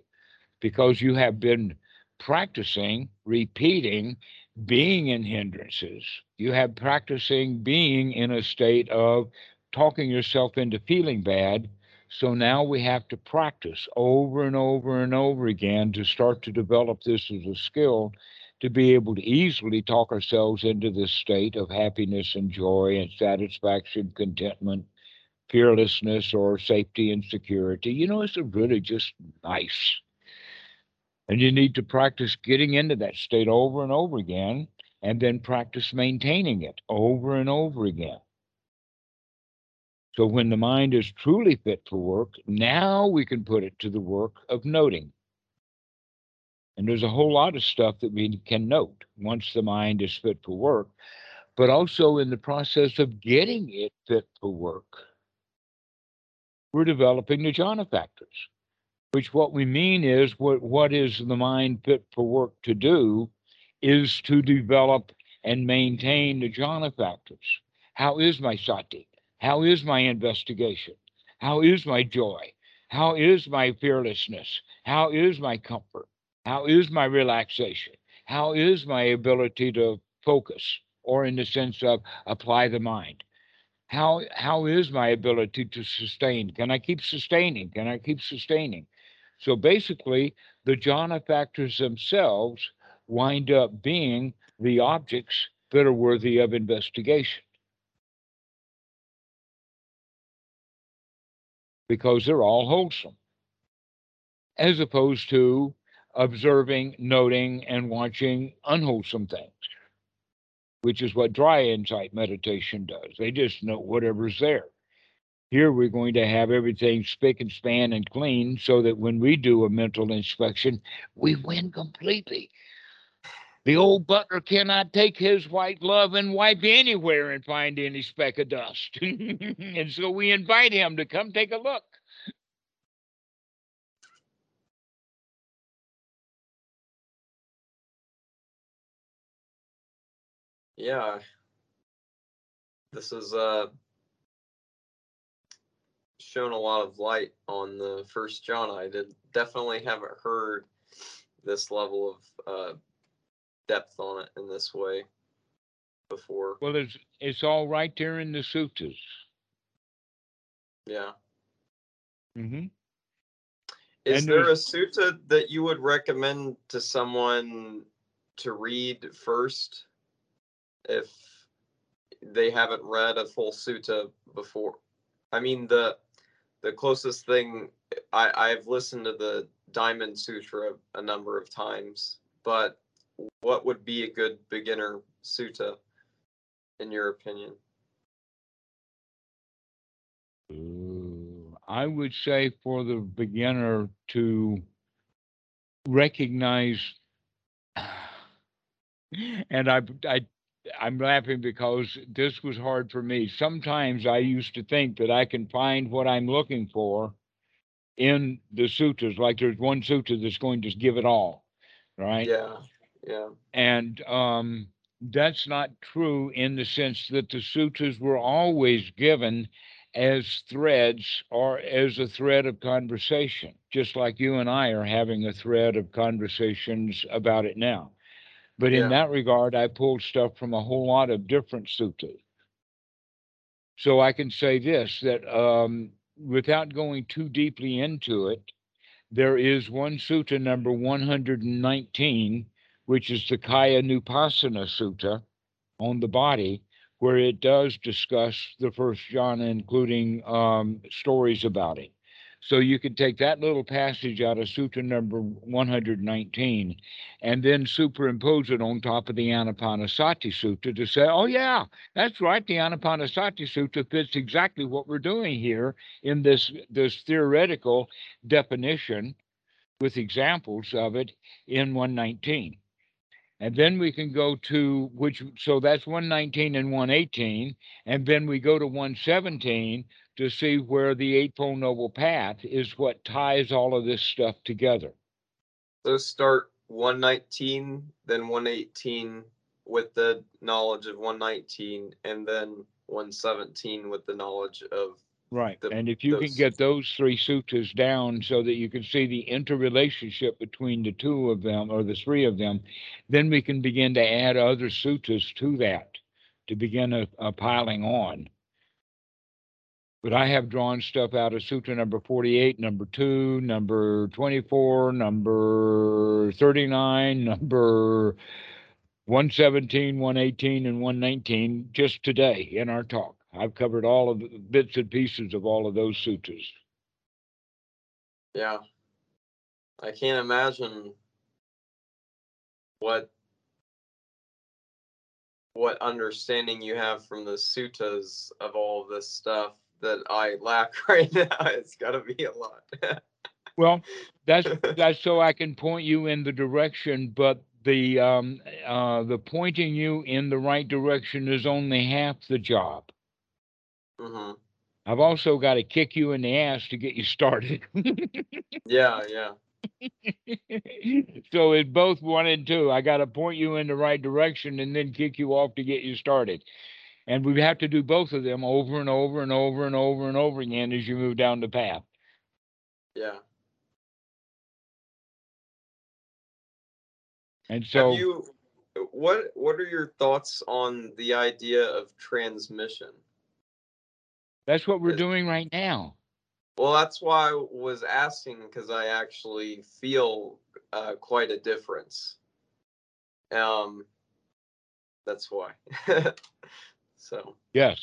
because you have been practicing, repeating, being in hindrances. You have practicing being in a state of talking yourself into feeling bad. So now we have to practice over and over and over again to start to develop this as a skill, to be able to easily talk ourselves into this state of happiness and joy and satisfaction, contentment, fearlessness, or safety and security. You know, it's really just nice. And you need to practice getting into that state over and over again, and then practice maintaining it over and over again. So when the mind is truly fit for work, now we can put it to the work of noting. And there's a whole lot of stuff that we can note once the mind is fit for work, but also in the process of getting it fit for work, we're developing the jhana factors, which what we mean is what, what is the mind fit for work to do is to develop and maintain the jhana factors. How is my sati? How is my investigation? How is my joy? How is my fearlessness? How is my comfort? How is my relaxation? How is my ability to focus, or in the sense of apply the mind? How, how is my ability to sustain? Can I keep sustaining? Can I keep sustaining? So basically, the jhana factors themselves wind up being the objects that are worthy of investigation, because they're all wholesome, as opposed to observing, noting, and watching unwholesome things, which is what dry insight meditation does. They just know whatever's there. Here we're going to have everything spick and span and clean, so that when we do a mental inspection, we win completely. The old butler cannot take his white glove and wipe anywhere and find any speck of dust. And so we invite him to come take a look. Yeah, this has uh, shown a lot of light on the first jhana. I did, definitely haven't heard this level of uh, depth on it in this way before. Well, it's, it's all right there in the suttas. Yeah. Mm-hmm. Is and there a sutta that you would recommend to someone to read first, if they haven't read a full sutta before? I mean, the the closest thing, I, I've listened to the Diamond Sutra a number of times, but what would be a good beginner sutta, in your opinion? I would say for the beginner to recognize, and I, I I'm laughing because this was hard for me. Sometimes I used to think that I can find what I'm looking for in the suttas, like there's one sutta that's going to give it all, right? Yeah, yeah. And um, that's not true, in the sense that the suttas were always given as threads, or as a thread of conversation, just like you and I are having a thread of conversations about it now. But in yeah. that regard, I pulled stuff from a whole lot of different suttas. So I can say this, that um, without going too deeply into it, there is one sutta, number one hundred nineteen, which is the Kaya Nupasana Sutta on the body, where it does discuss the first jhana, including um, stories about it. So you can take that little passage out of Sutta number one hundred nineteen and then superimpose it on top of the Anapanasati Sutta to say, oh, yeah, that's right. The Anapanasati Sutta fits exactly what we're doing here in this, this theoretical definition with examples of it in one nineteen. And then we can go to which, so that's one nineteen and one eighteen. And then we go to one seventeen to see where the Eightfold Noble Path is what ties all of this stuff together. So start one nineteen, then one eighteen with the knowledge of one nineteen, and then one seventeen with the knowledge of. Right. The, and if you those. can get those three suttas down so that you can see the interrelationship between the two of them, or the three of them, then we can begin to add other suttas to that to begin a, a piling on. But I have drawn stuff out of Sutta number forty-eight, number two, number twenty-four, number thirty-nine, number one seventeen, one eighteen, and one nineteen just today in our talk. I've covered all of the bits and pieces of all of those suttas. Yeah. I can't imagine what what understanding you have from the suttas of all of this stuff that I lack right now. It's got to be a lot. Well, that's that's so I can point you in the direction, but the um, uh, the pointing you in the right direction is only half the job. Mm-hmm. I've also got to kick you in the ass to get you started. Yeah, yeah. So it's both one and two. I got to point you in the right direction and then kick you off to get you started. And we have to do both of them over and over and over and over and over again as you move down the path. Yeah. And so have you, what what are your thoughts on the idea of transmission? That's what we're doing right now. Well, that's why I was asking, because I actually feel uh, quite a difference. Um, that's why. So yes,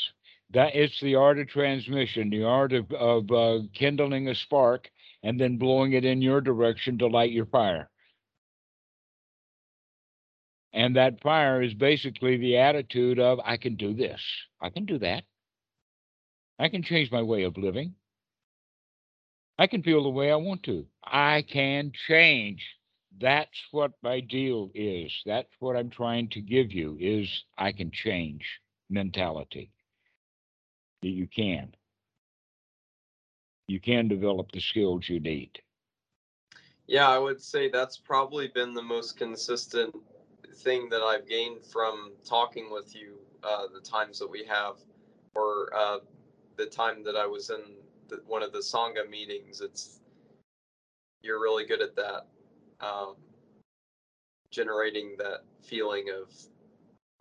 that it's the art of transmission, the art of, of uh, kindling a spark and then blowing it in your direction to light your fire. And that fire is basically the attitude of, I can do this, I can do that, I can change my way of living, I can feel the way I want to, I can change. That's what my deal is. That's what I'm trying to give you, is I can change mentality. That you can. You can develop the skills you need. Yeah, I would say that's probably been the most consistent thing that I've gained from talking with you, uh, the times that we have, or uh, the time that I was in the, one of the Sangha meetings. It's, you're really good at that, um, generating that feeling of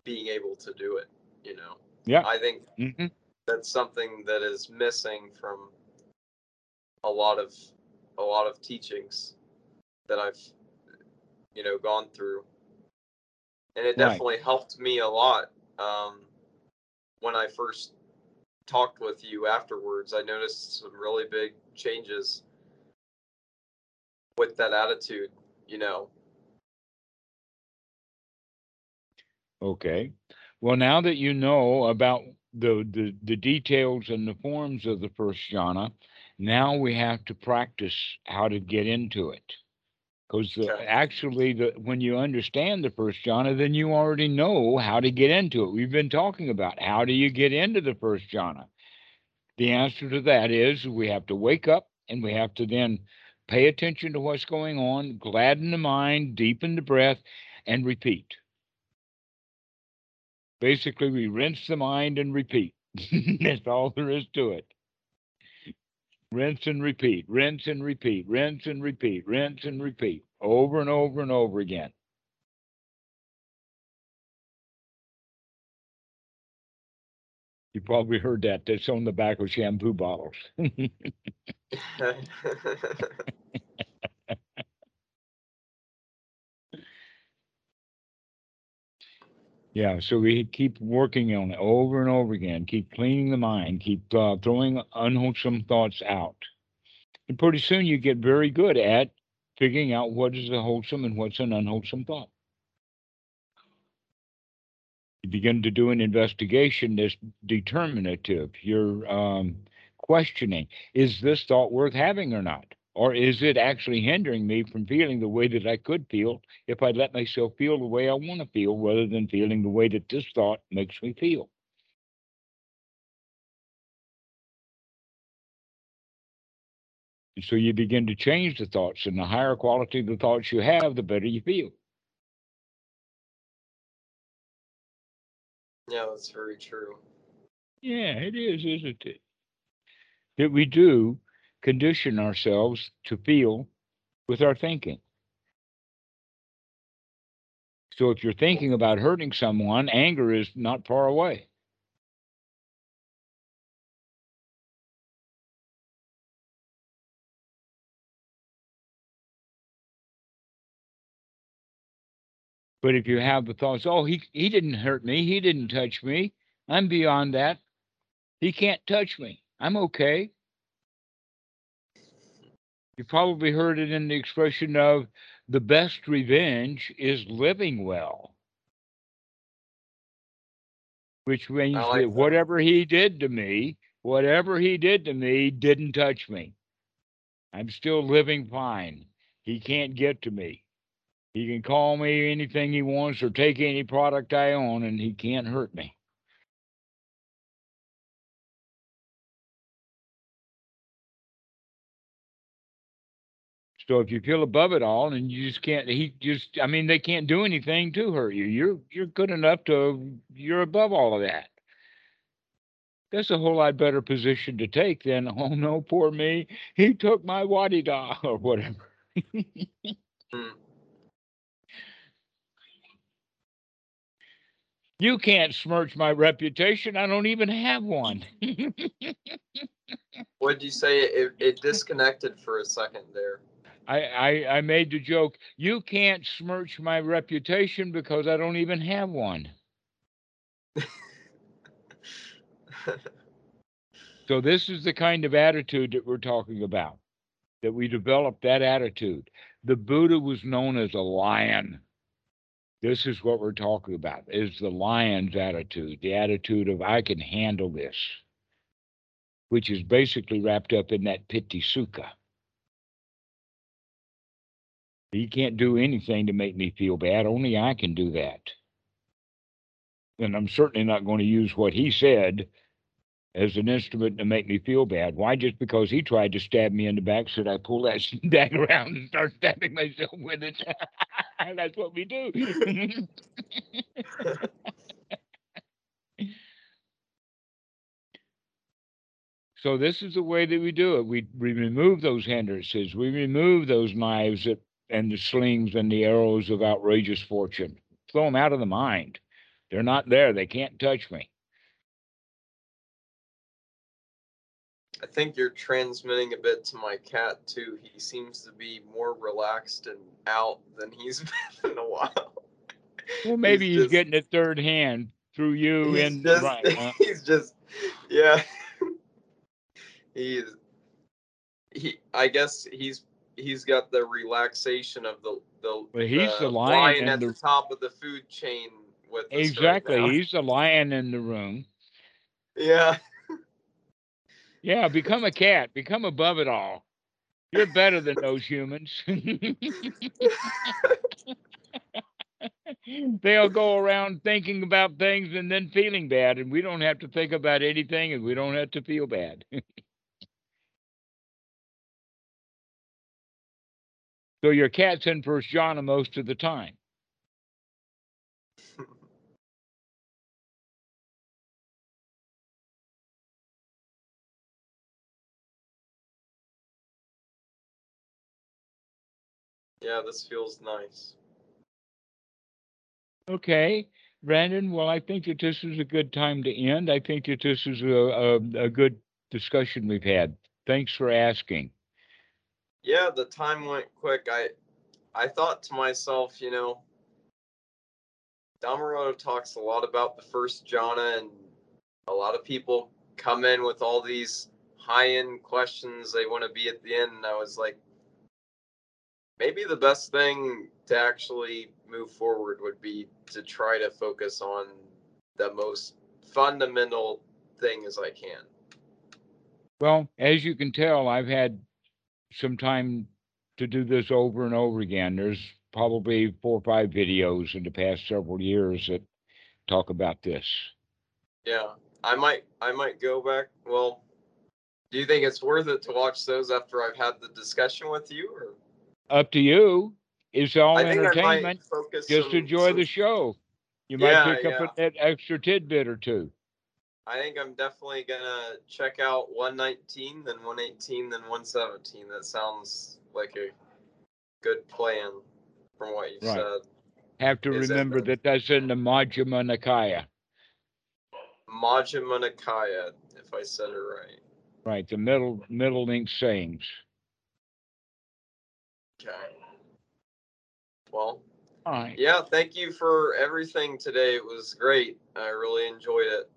being able to do it, you know. Yeah, I think mm-hmm. that's something that is missing from a lot of a lot of teachings that I've, you know, gone through. And it definitely right. helped me a lot um, when I first talked with you afterwards. I noticed some really big changes with that attitude, you know. Okay. Well, now that you know about the, the, the details and the forms of the first jhana, now we have to practice how to get into it. Because okay. actually, the, when you understand the first jhana, then you already know how to get into it. We've been talking about, how do you get into the first jhana? The answer to that is we have to wake up, and we have to then pay attention to what's going on, gladden the mind, deepen the breath, and repeat. Basically, we rinse the mind and repeat. That's all there is to it. Rinse and repeat, rinse and repeat, rinse and repeat, rinse and repeat, over and over and over again. You probably heard that. That's on the back of shampoo bottles. Yeah, so we keep working on it over and over again. Keep cleaning the mind. Keep uh, throwing unwholesome thoughts out. And pretty soon you get very good at figuring out what is a wholesome and what's an unwholesome thought. You begin to do an investigation that's determinative. You're um, questioning, is this thought worth having or not? Or is it actually hindering me from feeling the way that I could feel if I let myself feel the way I want to feel, rather than feeling the way that this thought makes me feel? And so you begin to change the thoughts, and the higher quality the thoughts you have, the better you feel. Yeah, that's very true. Yeah, it is, isn't it? That we do condition ourselves to feel with our thinking. So if you're thinking about hurting someone, anger is not far away. But if you have the thoughts, oh, he, he didn't hurt me, he didn't touch me, I'm beyond that, he can't touch me, I'm okay. You probably heard it in the expression of, the best revenge is living well. Which means like that whatever he did to me, whatever he did to me didn't touch me. I'm still living fine. He can't get to me. He can call me anything he wants or take any product I own, and he can't hurt me. So if you feel above it all and you just can't, he just, I mean, they can't do anything to hurt you. You're, you're good enough to, you're above all of that. That's a whole lot better position to take than, oh no, poor me, he took my wadi-da or whatever. You can't smirch my reputation. I don't even have one. What'd you say? It, it disconnected for a second there. I, I, I made the joke, you can't smirch my reputation because I don't even have one. So this is the kind of attitude that we're talking about, that we develop that attitude. The Buddha was known as a lion. This is what we're talking about, is the lion's attitude, the attitude of I can handle this, which is basically wrapped up in that piti sukha. He can't do anything to make me feel bad. Only I can do that. And I'm certainly not going to use what he said as an instrument to make me feel bad. Why? Just because he tried to stab me in the back, should I pull that dagger out and start stabbing myself with it? That's what we do. So this is the way that we do it. We, we remove those hindrances. We remove those knives that, and the slings and the arrows of outrageous fortune. Throw them out of the mind. They're not there. They can't touch me. I think you're transmitting a bit to my cat, too. He seems to be more relaxed and out than he's been in a while. Well, maybe he's, he's just getting a third hand through you. And just, right, huh? He's just, yeah. He's, he, I guess he's, he's got the relaxation of the, the, well, he's the, the lion, lion at the, the top of the food chain. With exactly. Right, he's the lion in the room. Yeah. Yeah, become a cat. Become above it all. You're better than those humans. They'll go around thinking about things and then feeling bad, and we don't have to think about anything, and we don't have to feel bad. So your cat's in first jhana most of the time. Yeah, this feels nice. Okay, Brandon, well, I think that this is a good time to end. I think that this is a, a, a good discussion we've had. Thanks for asking. Yeah, the time went quick. I I thought to myself, you know, Dhammarato talks a lot about the first jhana, and a lot of people come in with all these high-end questions they want to be at the end, and I was like, maybe the best thing to actually move forward would be to try to focus on the most fundamental thing as I can. Well, as you can tell, I've had some time to do this over and over again. There's probably four or five videos in the past several years that talk about this. Yeah, I might, I might go back. Well, do you think it's worth it to watch those after I've had the discussion with you, or? Up to you. It's all entertainment. Just some, enjoy some, the show. You might yeah, pick yeah. up that extra tidbit or two. I think I'm definitely going to check out one nineteen, then one eighteen, then one seventeen. That sounds like a good plan from what you right. said. Have to Is remember that, that that's in the Majjhima Nikaya. Majjhima Nikaya, if I said it right. Right, the middle, middle link sayings. Okay. Well, all right. Yeah, thank you for everything today. It was great. I really enjoyed it.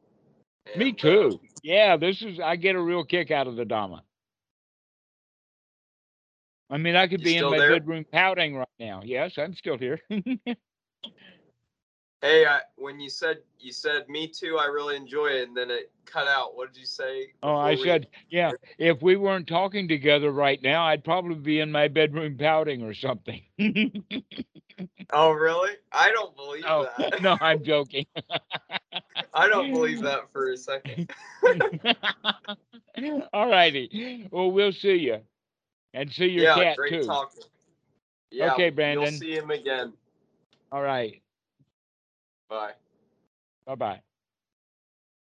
And, me too. Uh, yeah, this is, I get a real kick out of the Dhamma. I mean, I could be in my there? bedroom pouting right now. Yes, I'm still here. Hey, I, when you said you said me too, I really enjoy it, and then it cut out. What did you say? Oh, I we... said, yeah, if we weren't talking together right now, I'd probably be in my bedroom pouting or something. Oh, really? I don't believe oh, that. No, I'm joking. I don't believe that for a second. All righty. Well, we'll see you. And see your yeah, cat, great too. Talking. Yeah, okay, Brandon. You'll see him again. All right. Bye. Bye-bye.